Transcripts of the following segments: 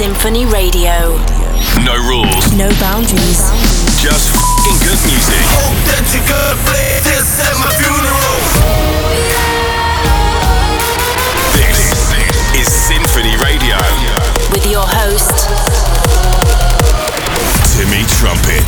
Symphony Radio. No rules. No boundaries. Just f***ing good music. Hope that you could play this at my funeral. This is Symphony Radio. With your host, Timmy Trumpet.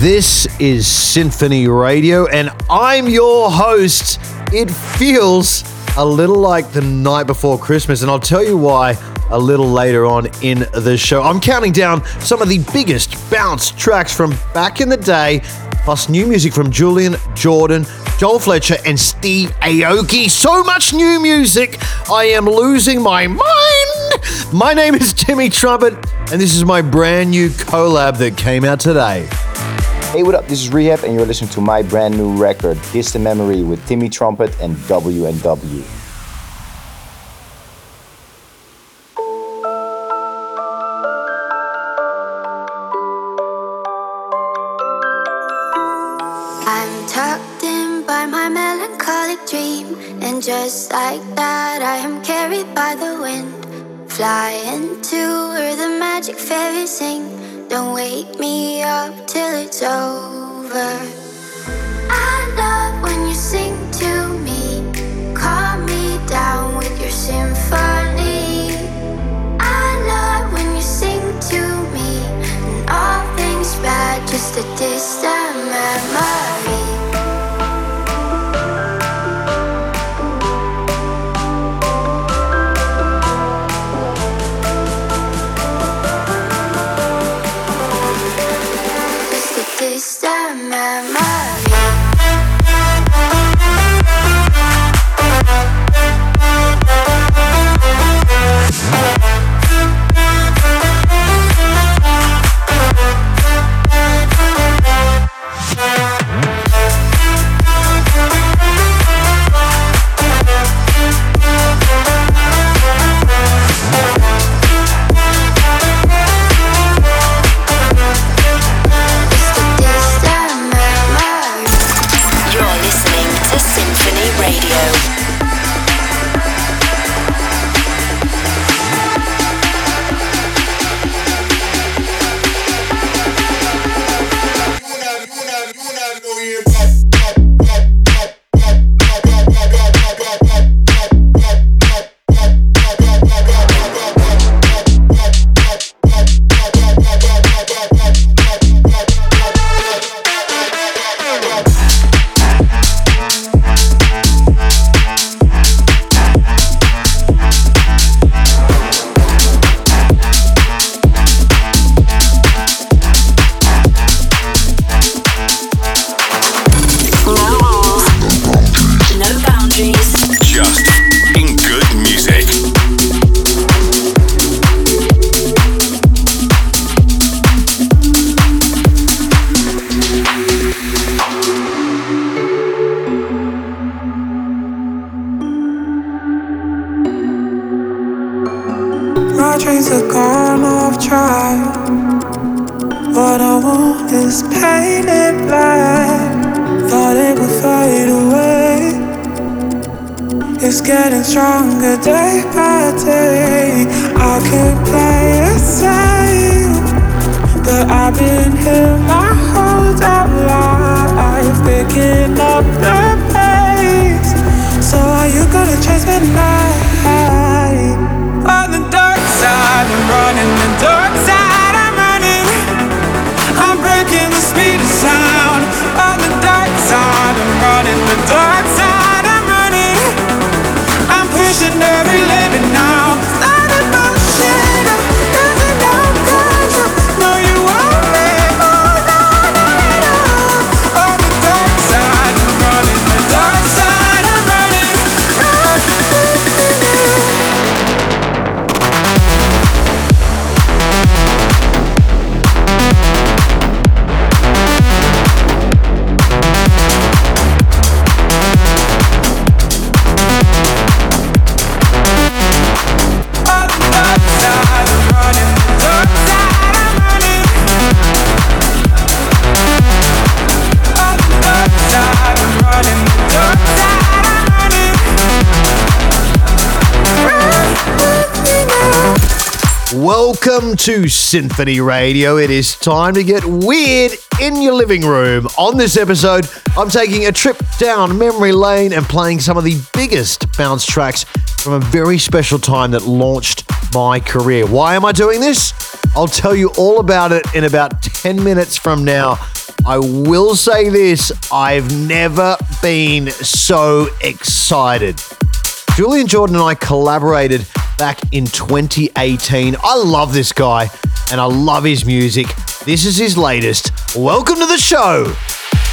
This is Symphony Radio and I'm your host. It feels a little like the night before Christmas, and I'll tell you why a little later on in the show. I'm counting down some of the biggest bounce tracks from back in the day, plus new music from Julian Jordan, Joel Fletcher, and Steve Aoki. So much new music, I am losing my mind. My name is Timmy Trumpet, and this is my brand new collab that came out today. Hey, what up? This is Rehab, and you're listening to my brand new record, This The Memory, with Timmy Trumpet and W&W. I'm tucked in by my melancholic dream, and just like that, I am carried by the wind. Fly into where the magic fairies sing. Don't wake me up till it's over. I love when you sing to me. Calm me down with your symphony. I love when you sing to me. And all things bad, just a distant memory. Every living now, not about shit. Welcome to Symphony Radio. It is time to get weird in your living room. On this episode, I'm taking a trip down memory lane and playing some of the biggest bounce tracks from a very special time that launched my career. Why am I doing this? I'll tell you all about it in about 10 minutes from now. I will say this, I've never been so excited. Julian Jordan and I collaborated back in 2018. I love this guy and I love his music. This is his latest. Welcome to the show.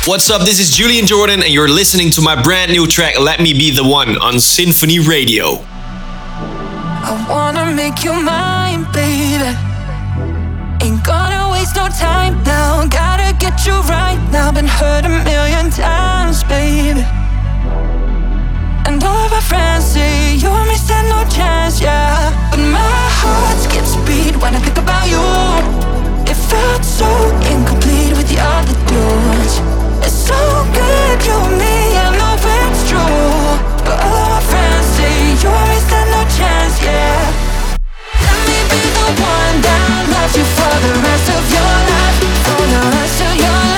What's up? This is Julian Jordan and you're listening to my brand new track, Let Me Be The One, on Symphony Radio. I wanna make you mine, baby. Ain't gonna waste no time now. Gotta get you right now. Been hurt a million times, baby. And all my friends say you and me stand no chance, yeah. But my heart skips a beat when I think about you. It felt so incomplete with the other dudes. It's so good, you and me, I know it's true. But all my friends say you and me stand no chance, yeah. Let me be the one that loves you for the rest of your life. For the rest of your life.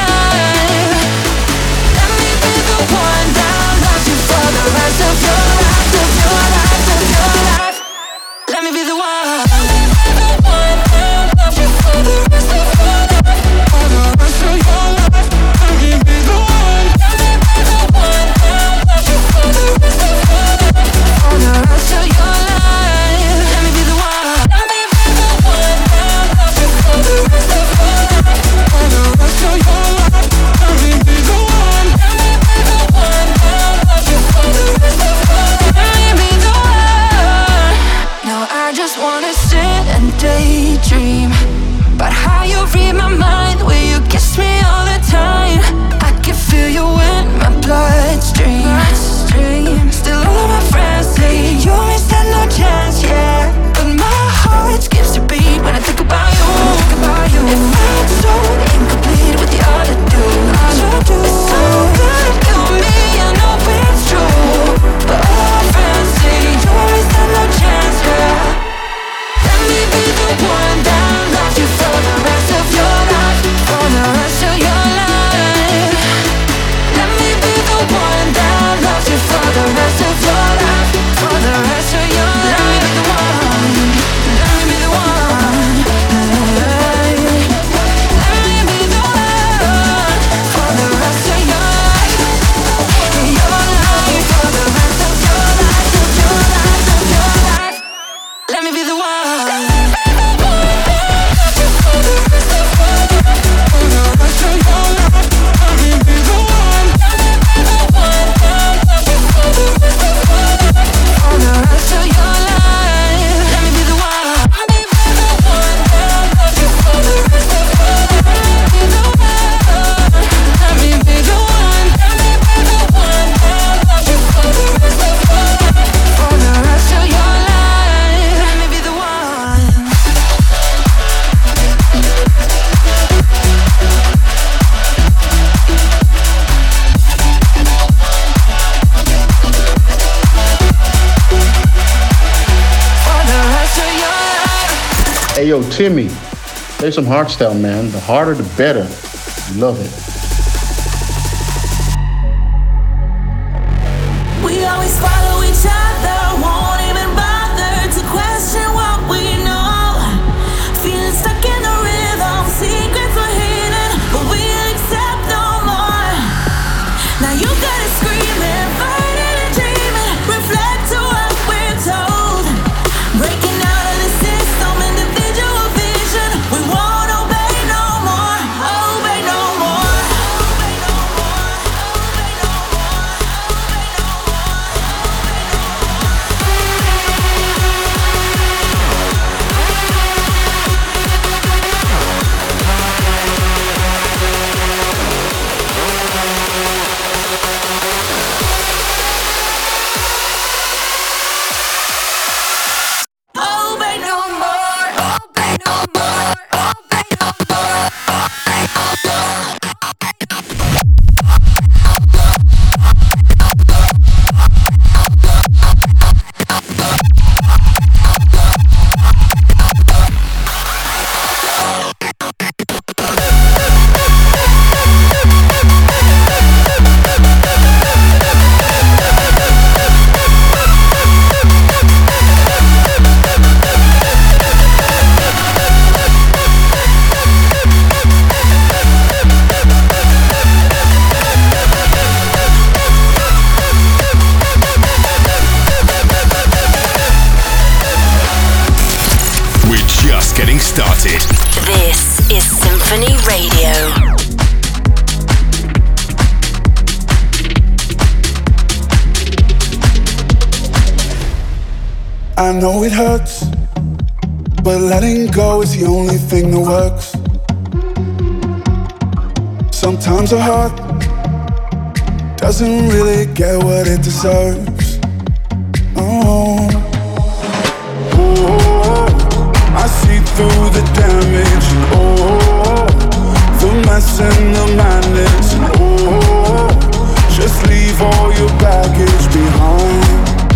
Let me be the one that for the rest of your life, of your life, of your life. Let me be the one. Let me be the one that loves you for the rest of your life. For the rest of your life. Let me be the one. Let me be the one that loves you for the rest of your life. For the rest of your life. Let me be the one. Let me be the one that loves you for the rest of your life. For the rest of your life. Let me be the one. Let me be the one that now I just wanna sit and daydream about how you read my mind, where you kiss me all the time. I can feel you in my bloodstream. Still all of my friends say you ain't stand no chance, yeah. But my heart skips a beat when I think about you. It felt so incomplete with the other dude. It's so good, you and me, I know it's true. But all my friends say you ain't stand no chance, yeah. Let me be the one that loves you for the rest of your life. For the rest of your life. Let me be the one that loves you for the rest of your life. For the rest of your life. Let me be the one. Let me be the one. Hey, yo, Timmy, play some hardstyle, man. The harder, the better. Love it. We always follow each other. Won't even bother to question what we know. Feeling stuck in the rhythm. Secrets we're hidden, but we'll accept no more. Now you got it screaming, fighting and dreaming. Reflect to what we're told. Breaking out of the system and the we won't obey no more, obey no more, obey no more, obey no more, obey no more, obey no more, obey no more. just getting started. This is Symphony Radio. I know it hurts, but letting go is the only thing that works. Sometimes a heart doesn't really get what it deserves. Oh, oh, oh, I see through the damage. Oh, oh, oh, the mess and the madness. Oh, oh, oh, just leave all your baggage behind,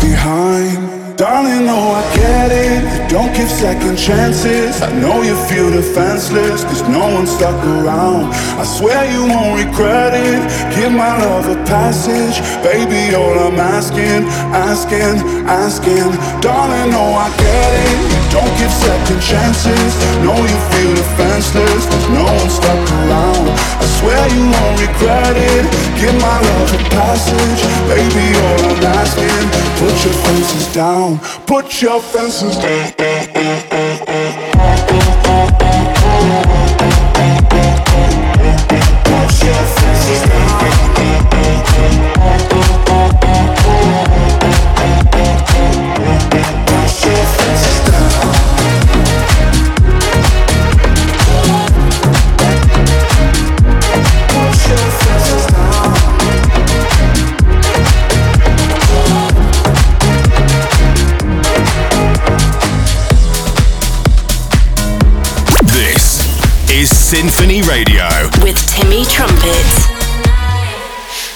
behind. Darling, oh, I get it, you don't give second chances. I know you feel defenseless, cause no one's stuck around. I swear you won't regret it, give my love a passage. Baby, all I'm asking. Darling, oh, I get it, you don't give second chances. I know you feel defenseless, cause no one's stuck around. I swear you won't regret it, give my love a passage. Baby, all I'm asking, put your fences down. Put your fences Symphony Radio with Timmy Trumpet.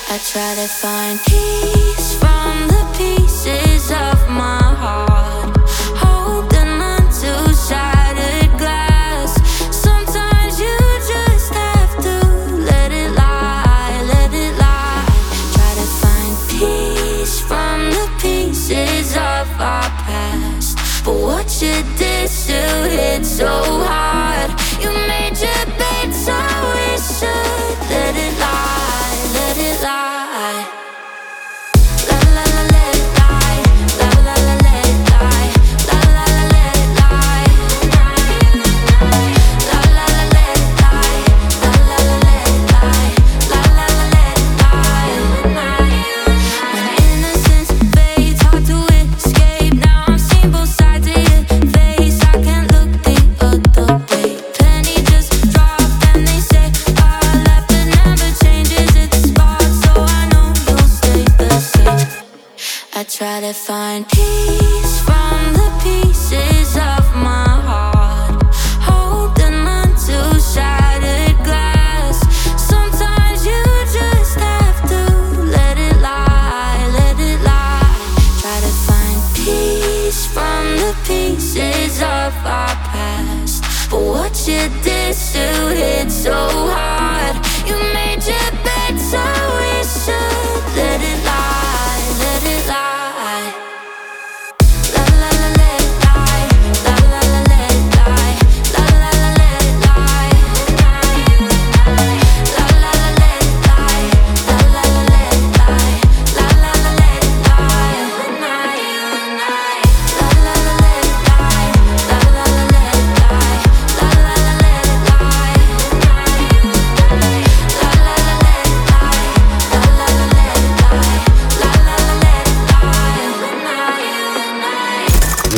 I try to find peace from the pieces of my heart, holding on to shattered glass. Sometimes you just have to let it lie, let it lie. Try to find peace from the pieces of our past, but what you did still hit so hard. You made your bed, so we should let it lie, let it lie. Try to find peace from the pieces of my heart, holding on to shattered glass. Sometimes you just have to let it lie, let it lie. Try to find peace from the pieces of our past, but what you did still hit so hard. You made your bed, so we should let it lie, let it lie.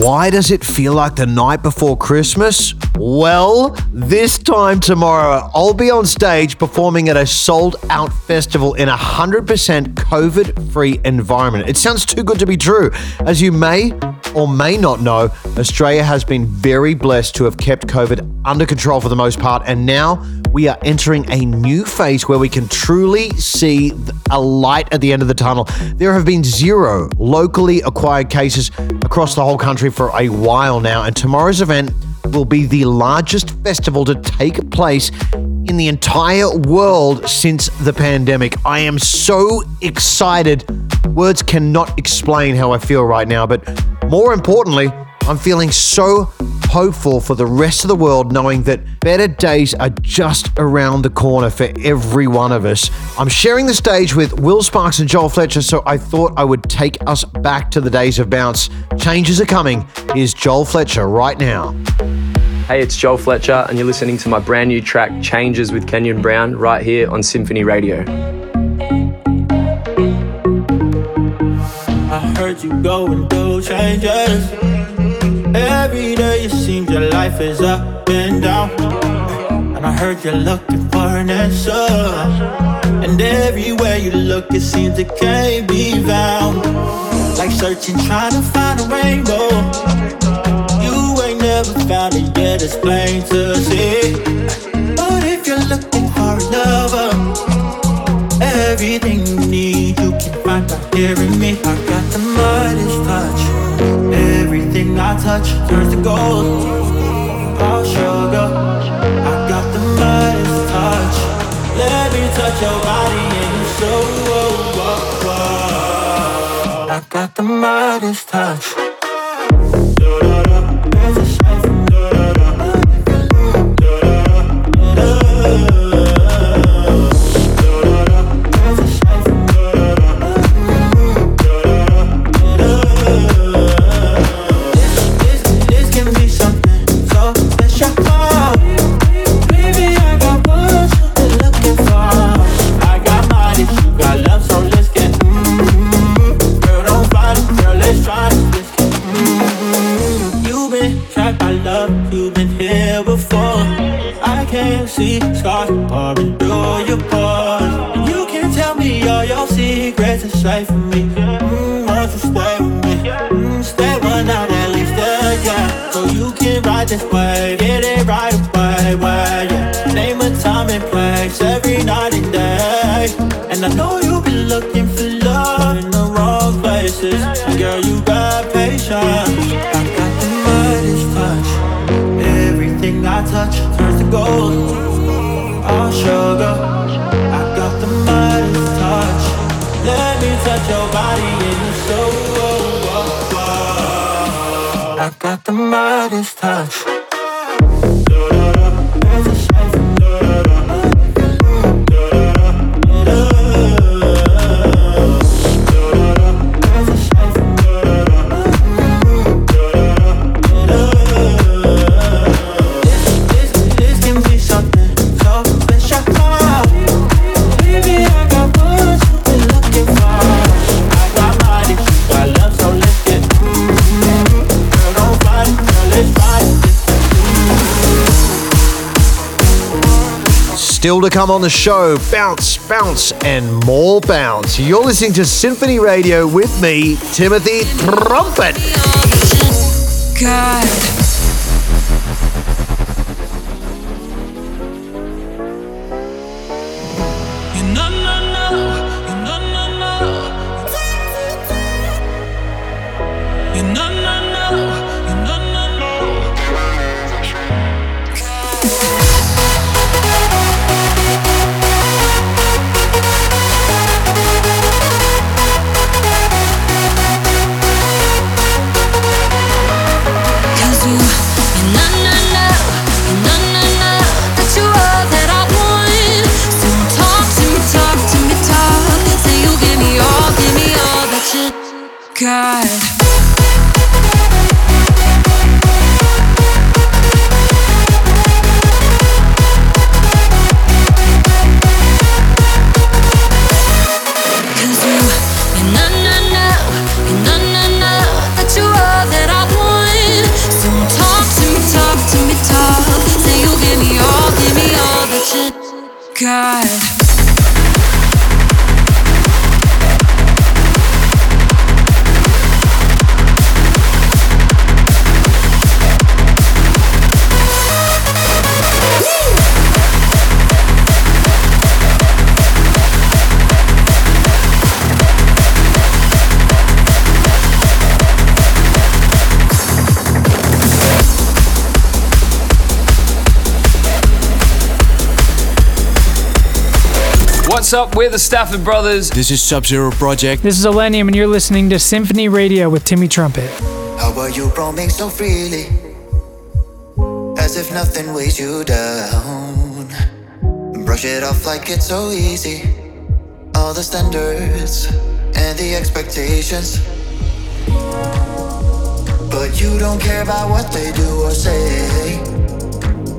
Why does it feel like the night before Christmas? Well, this time tomorrow, I'll be on stage performing at a sold-out festival in a 100% COVID-free environment. It sounds too good to be true. As you may or may not know, Australia has been very blessed to have kept COVID under control for the most part, and now we are entering a new phase where we can truly see a light at the end of the tunnel. There have been 0 locally acquired cases across the whole country for a while now, and tomorrow's event will be the largest festival to take place in the entire world since the pandemic. I am so excited. Words cannot explain how I feel right now, but more importantly, I'm feeling so hopeful for the rest of the world, knowing that better days are just around the corner for every one of us. I'm sharing the stage with Will Sparks and Joel Fletcher, so I thought I would take us back to the days of bounce. Changes are coming. Here's Joel Fletcher right now. Hey, it's Joel Fletcher, and you're listening to my brand new track, Changes with Kenyon Brown, right here on Symphony Radio. I heard you going through changes. Every day it seems your life is up and down. And I heard you're looking for an answer. And everywhere you look, it seems it can't be found. Like searching, trying to find a rainbow. Never found it yet, it's plain to see. But if you're looking for another, everything you need you can find by hearing me. I got the mightiest touch. Everything I touch turns to gold. Oh sugar, I got the mightiest touch. Let me touch your body and your soul. I got the mightiest touch. Scars pouring through your pores. You can tell me all your secrets and safe for me. Won't you stay with me? Stay one night at least, yeah. So you can ride this wave, get it right away, well, yeah. Name a time and place every night and day. And I know you've been looking for love in the wrong places. And girl, you got patience. I got the mightiest touch. Everything I touch turns to gold. Oh sugar, I got the mightiest touch. Let me touch your body and your soul. I got the mightiest touch. Still to come on the show, bounce, bounce, and more bounce. You're listening to Symphony Radio with me, Timothy Trumpet. God. What's up? We're the Stafford Brothers. This is Sub-Zero Project. This is Elenium, and you're listening to Symphony Radio with Timmy Trumpet. How are you roaming so freely, as if nothing weighs you down? Brush it off like it's so easy, all the standards and the expectations, but you don't care about what they do or say.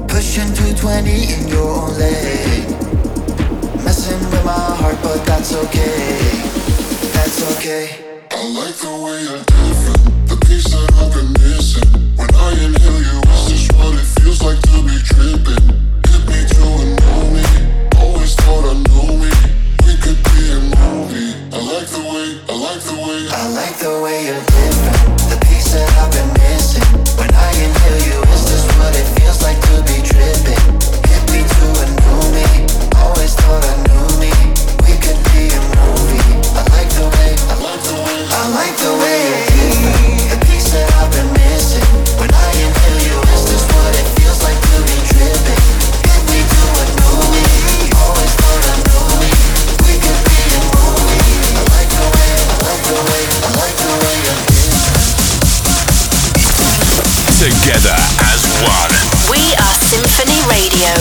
Pushing 220 in your own lane, messing with my heart, but that's okay. That's okay. I like the way you're different, the piece that I've been missing. When I inhale you, it's just what it feels like to be tripping. Hit me through and know me, always thought I knew me. We could be a movie. I like the way you're different, the piece that I've been missing. When I inhale you, it's just what it feels like to be tripping. Hit me through and know me, always thought I knew me. We could be a movie. I like the way, I like the way, the piece that I've been missing. When I inhale you, it's just what it feels like to be tripping. Hit me through and know me, always thought I knew me. We could be a movie. I like the way, I like the way you're together as one. We are Symphony Radio.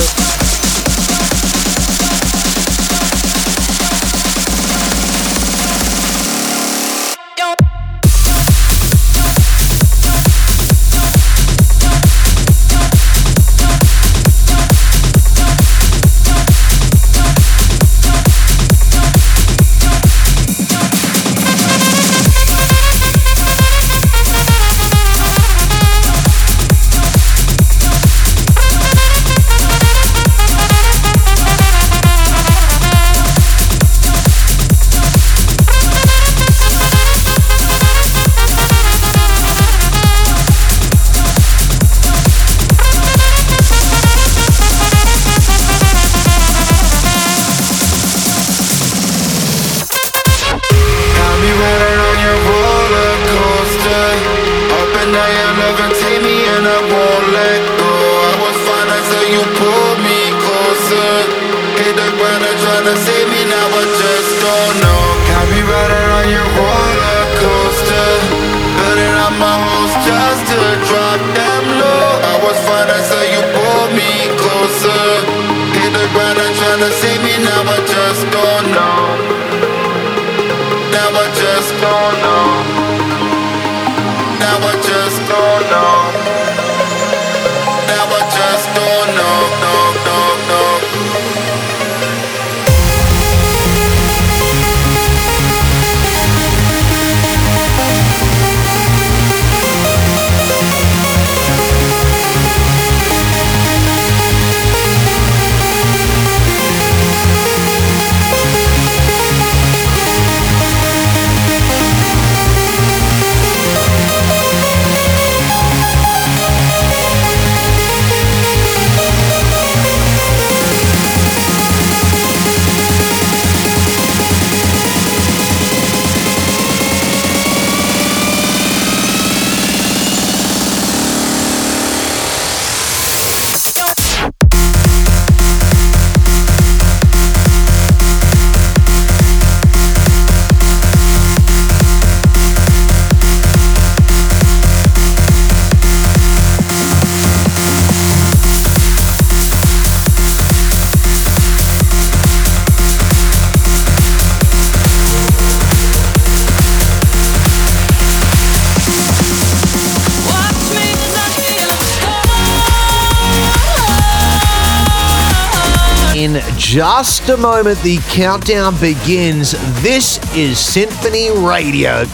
Just a moment, the countdown begins. This is Symphony Radio.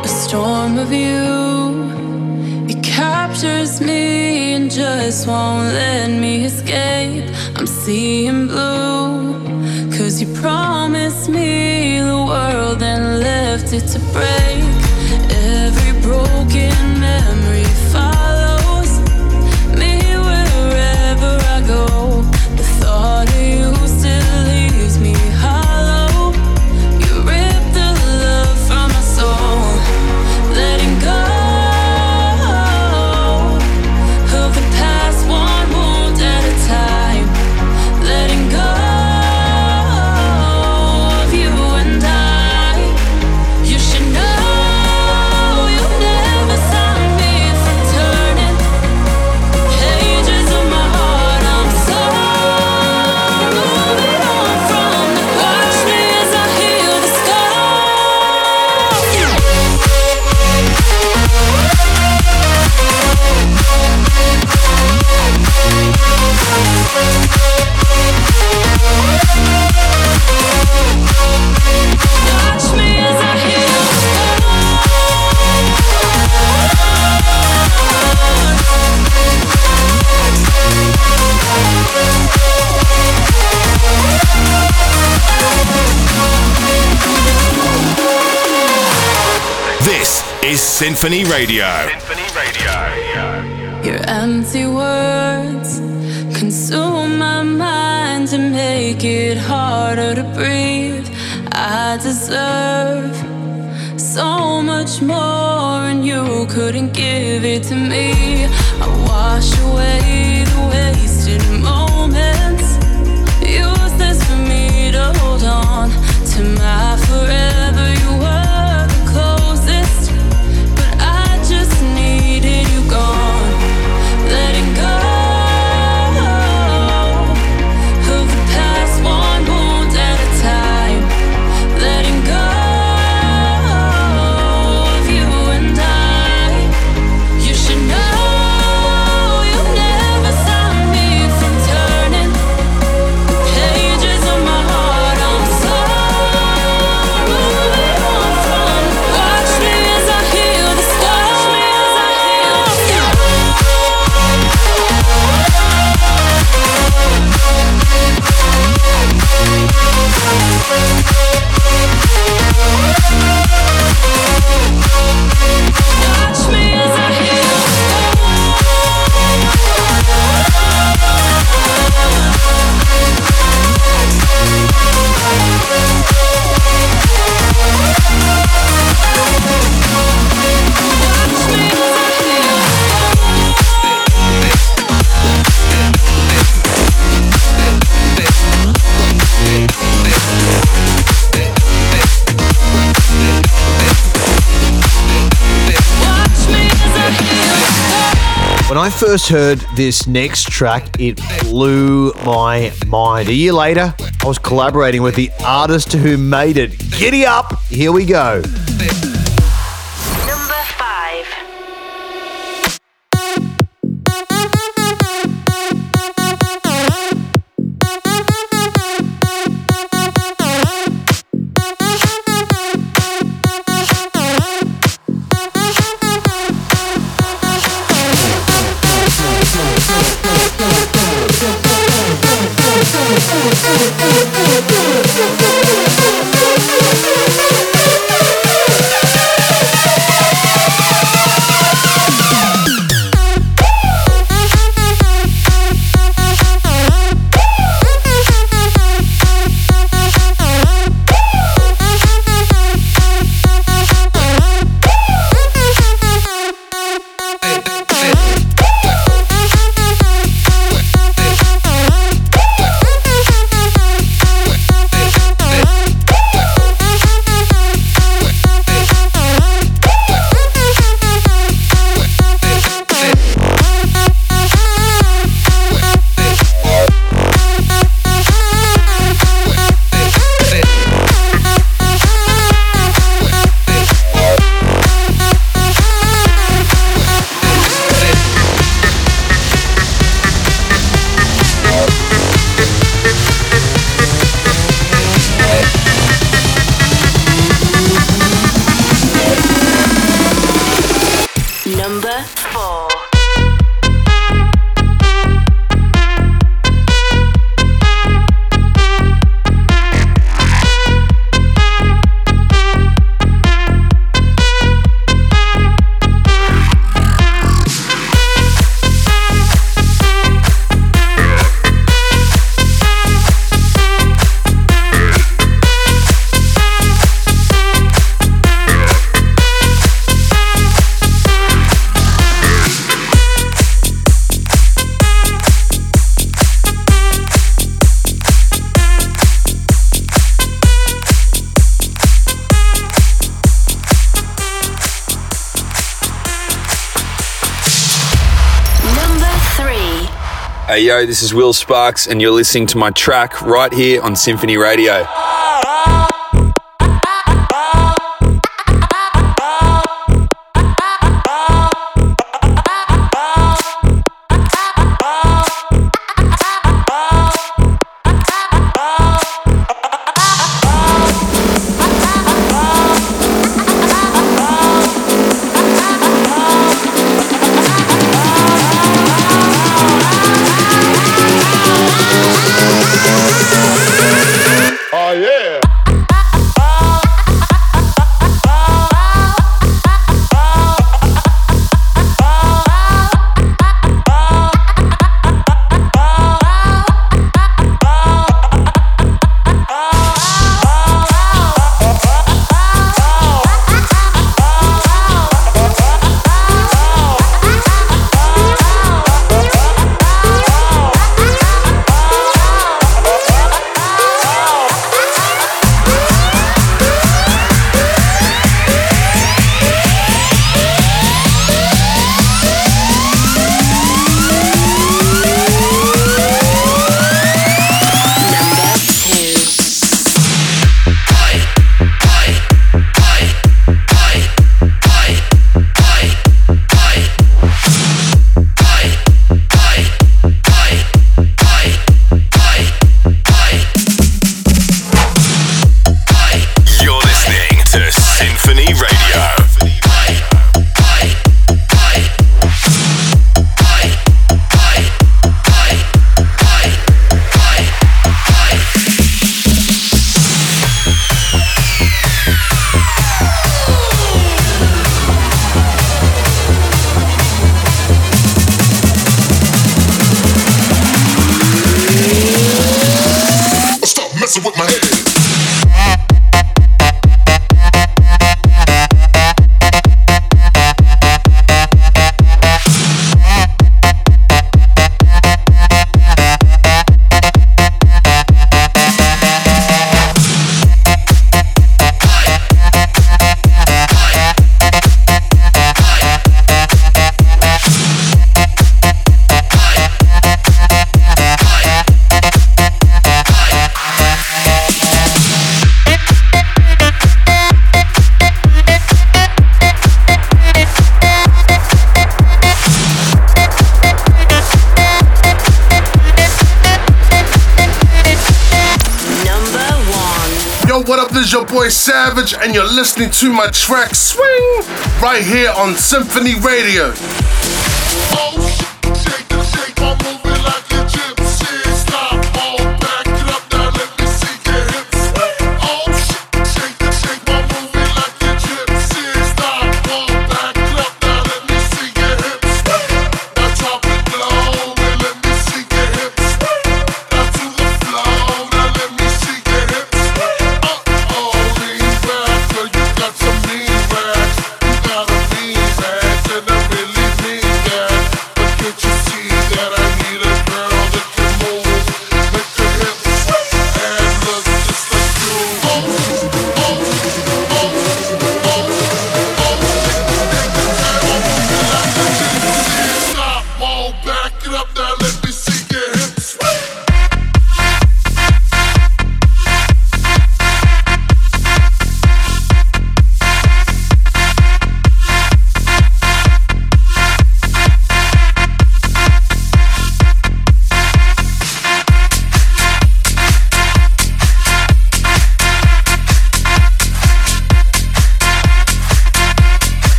A storm of you, it captures me and just won't let me escape. I'm seeing blue, 'cause you promised me world and left it to break. Every broken memory follows me wherever I go. The thought of you still leaves me hollow. You ripped the love from my soul, letting go of the past. Symphony Radio. Symphony Radio. Your empty words consume my mind and make it harder to breathe. I deserve so much more, and you couldn't give it to me. I wash away the wasted moments. Use this for me to hold on to my forever. You were the closest, but I just needed you gone. Let it go. When I first heard this next track, it blew my mind. A year later, I was collaborating with the artist who made it. Giddy up, here we go. Number 5. Hey yo, this is Will Sparks and you're listening to my track right here on Symphony Radio. Oh, yeah. messing with my head. Your boy Savage, and you're listening to my track Swing right here on Symphony Radio.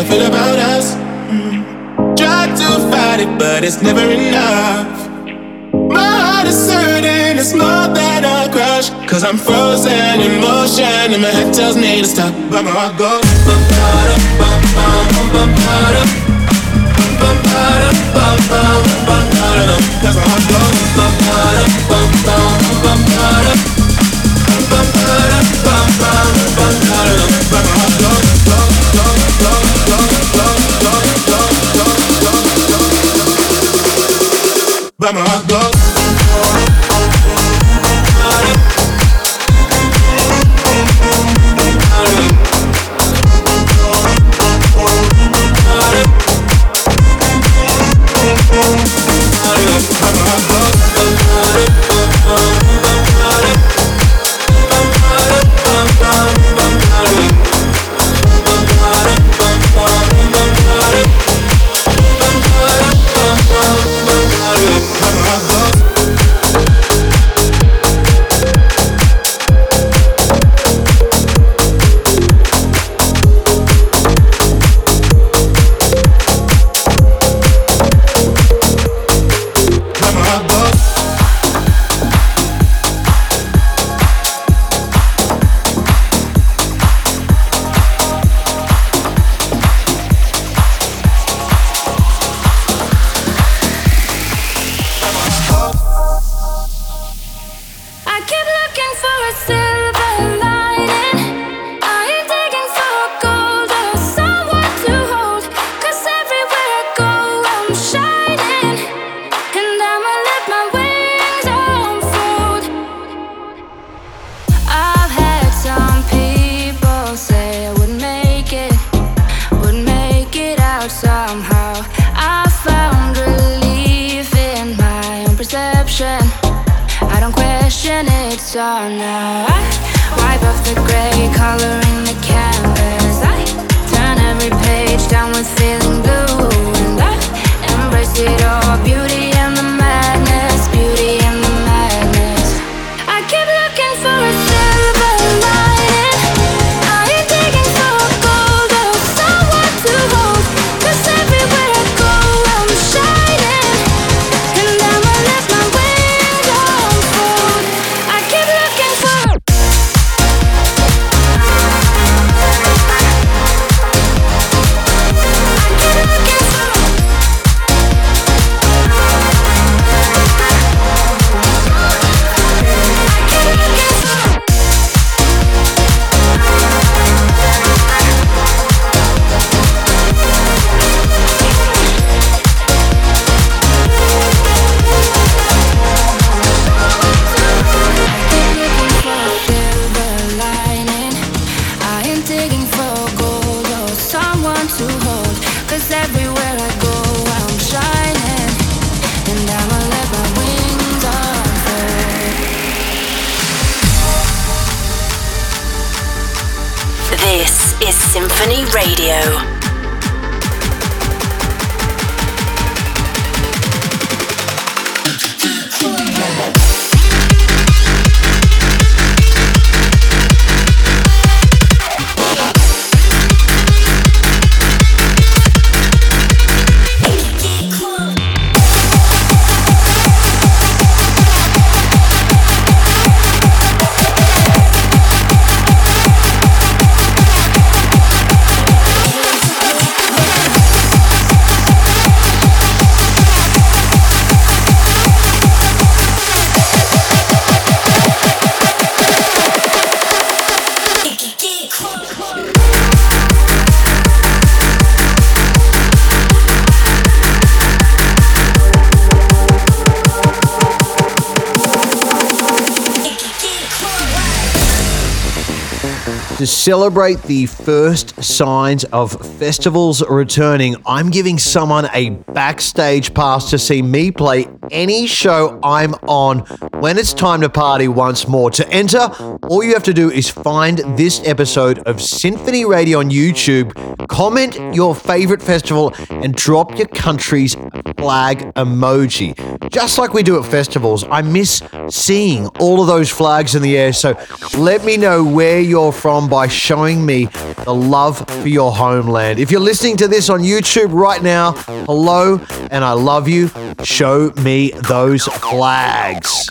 I feel about us. Try to fight it, but it's never enough. My heart is hurting, it's more than a crush. Cause I'm frozen in motion and my head tells me to stop. But my heart goes ba-ba-da, ba-ba-da, ba-ba-da, ba-ba-da. Cause my heart goes ba-ba-da, ba-ba-da, ba-ba-da, ba-ba-da. But my heart goes but my heart Symphony Radio. To celebrate the first signs of festivals returning, I'm giving someone a backstage pass to see me play any show I'm on when it's time to party once more. To enter, all you have to do is find this episode of Symphony Radio on YouTube, comment your favorite festival, and drop your country's flag emoji. Just like we do at festivals, I miss seeing all of those flags in the air. So let me know where you're from by showing me the love for your homeland. If you're listening to this on YouTube right now, hello and I love you. Show me those flags.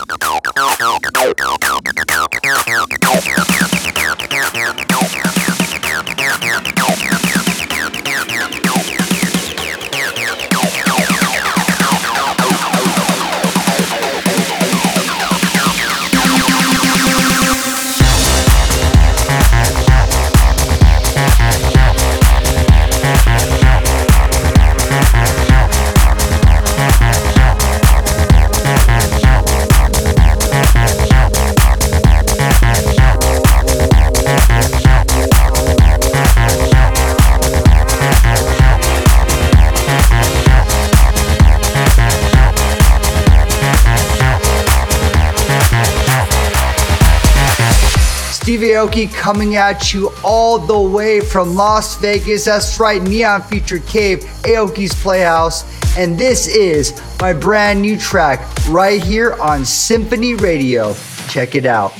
Steve Aoki coming at you all the way from Las Vegas. That's right, Neon Featured Cave, Aoki's Playhouse. And this is my brand new track right here on Symphony Radio. Check it out.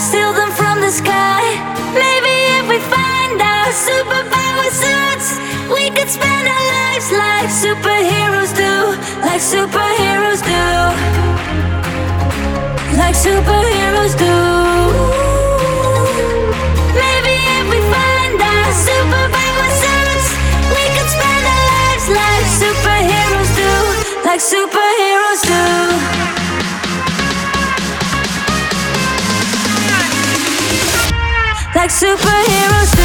Steal them from the sky. superheroes do, like superheroes do. Like superheroes do. Like superheroes do. Like superheroes do.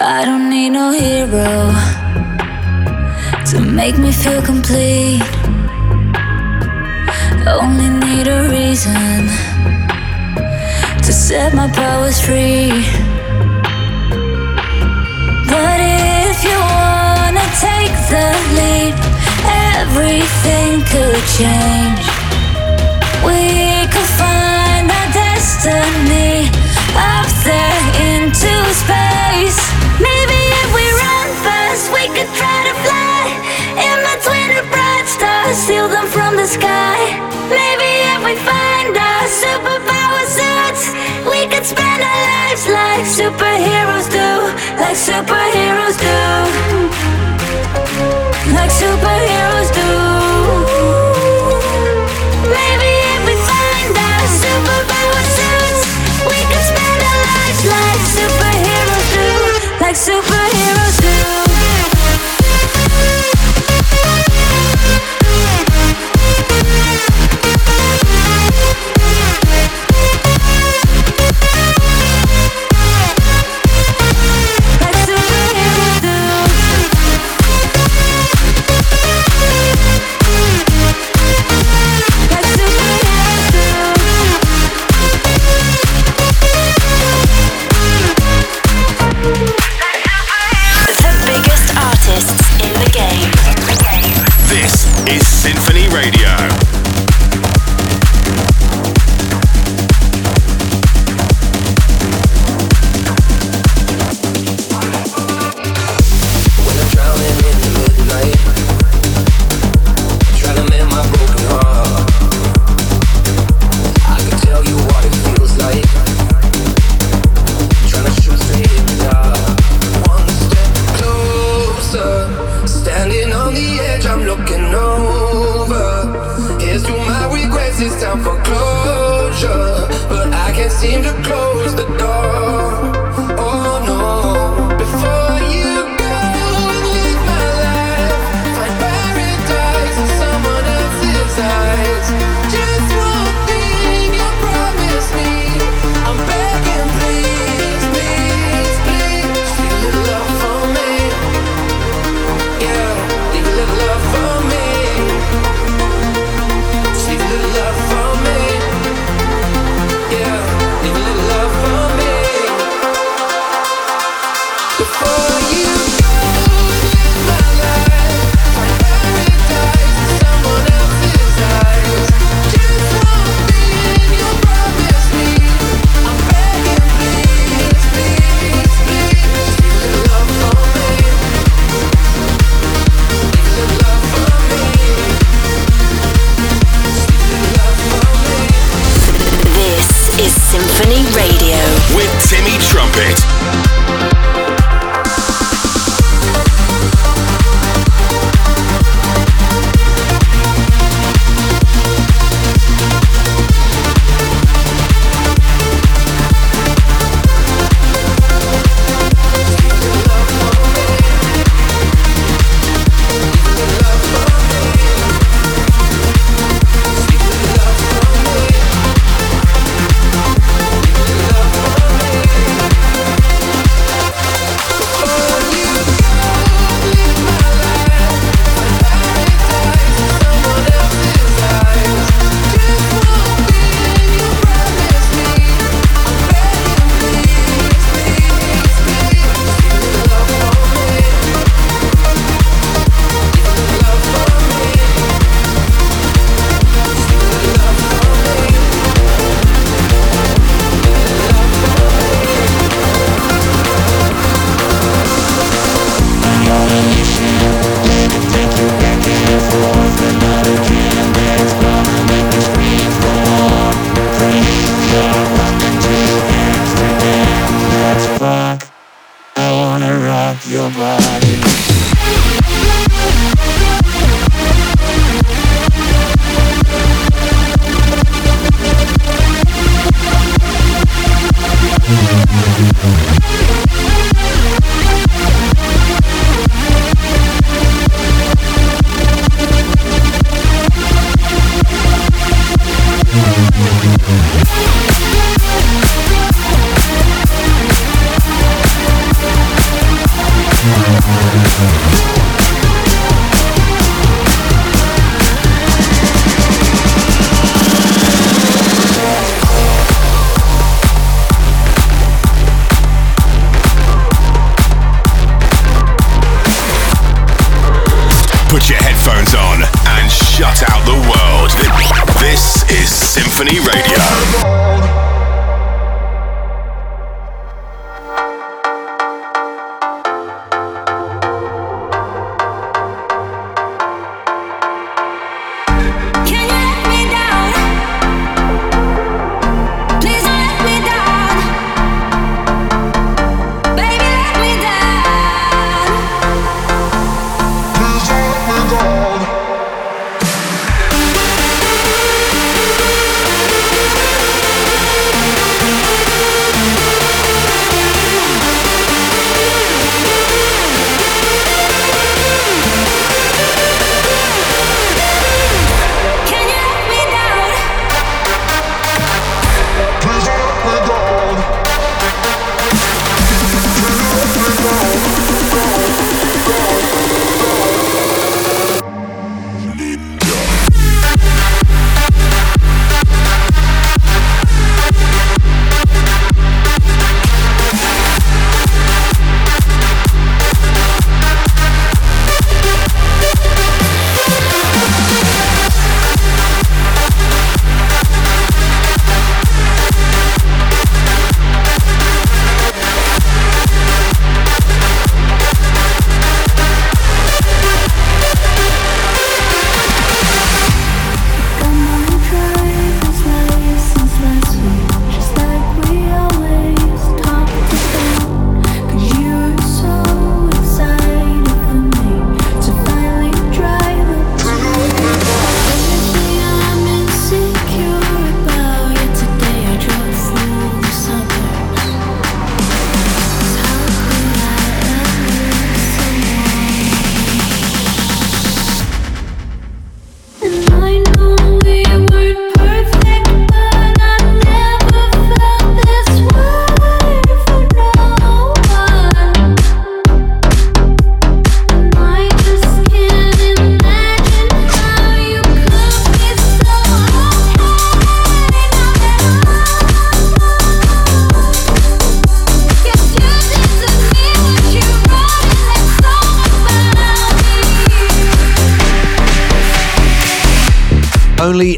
I don't need no hero to make me feel complete. I only need a reason to set my powers free. But if you wanna take the lead, everything could change. We could find our destiny up there into space. Maybe if we run fast, we could try to fly in between the bright stars, steal them from the sky. Maybe if we find our superpower suits, we could spend our lives like superheroes do. Like superheroes do. Like superheroes do. Maybe if we find our superpower suits, we could spend our lives like superheroes do. Like superheroes do.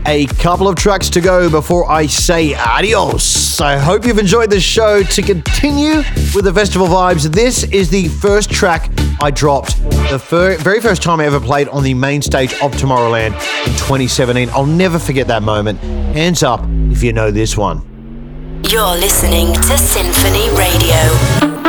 A couple of tracks to go before I say adios. I hope you've enjoyed this show. To continue with the festival vibes, this is the first track I dropped, the very first time I ever played on the main stage of Tomorrowland in 2017. I'll never forget that moment. Hands up if you know this one. You're listening to Symphony Radio.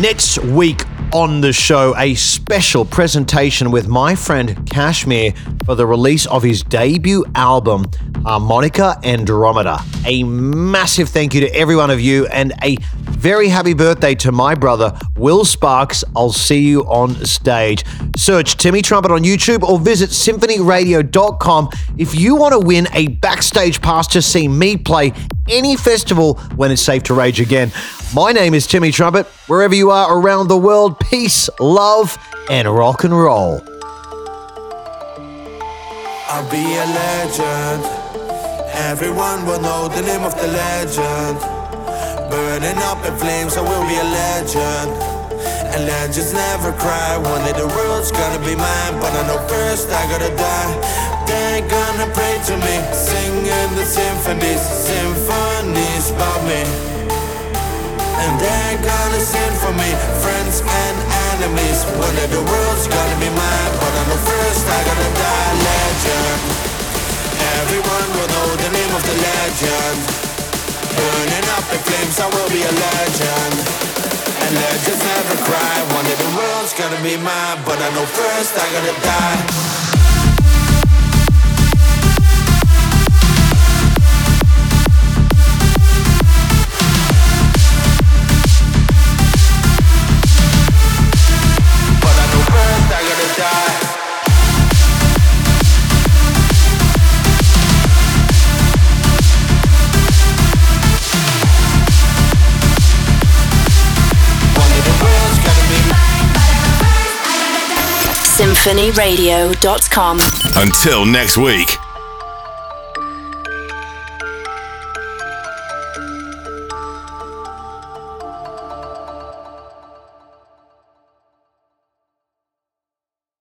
Next week on the show, a special presentation with my friend Kashmir for the release of his debut album, Harmonica Andromeda. A massive thank you to every one of you, and a very happy birthday to my brother, Will Sparks. I'll see you on stage. Search Timmy Trumpet on YouTube or visit symphonyradio.com if you want to win a backstage pass to see me play any festival when it's safe to rage again. My name is Timmy Trumpet. Wherever you are around the world, peace, love, and rock and roll. I'll be a legend. Everyone will know the name of the legend. Burning up in flames, I will be a legend. And legends never cry. One day the world's gonna be mine, but I know first I gotta die. They're gonna pray to me, singing the symphonies about me. And they're gonna sing for me, friends and enemies. One day the world's gonna be mine, but I know first I gotta die. Legend. Everyone will know the name of the legend. Burning up in flames, I will be a legend. And legends never cry. One day the world's gonna be mine, but I know first I gotta die. SymphonyRadio.com. Until next week.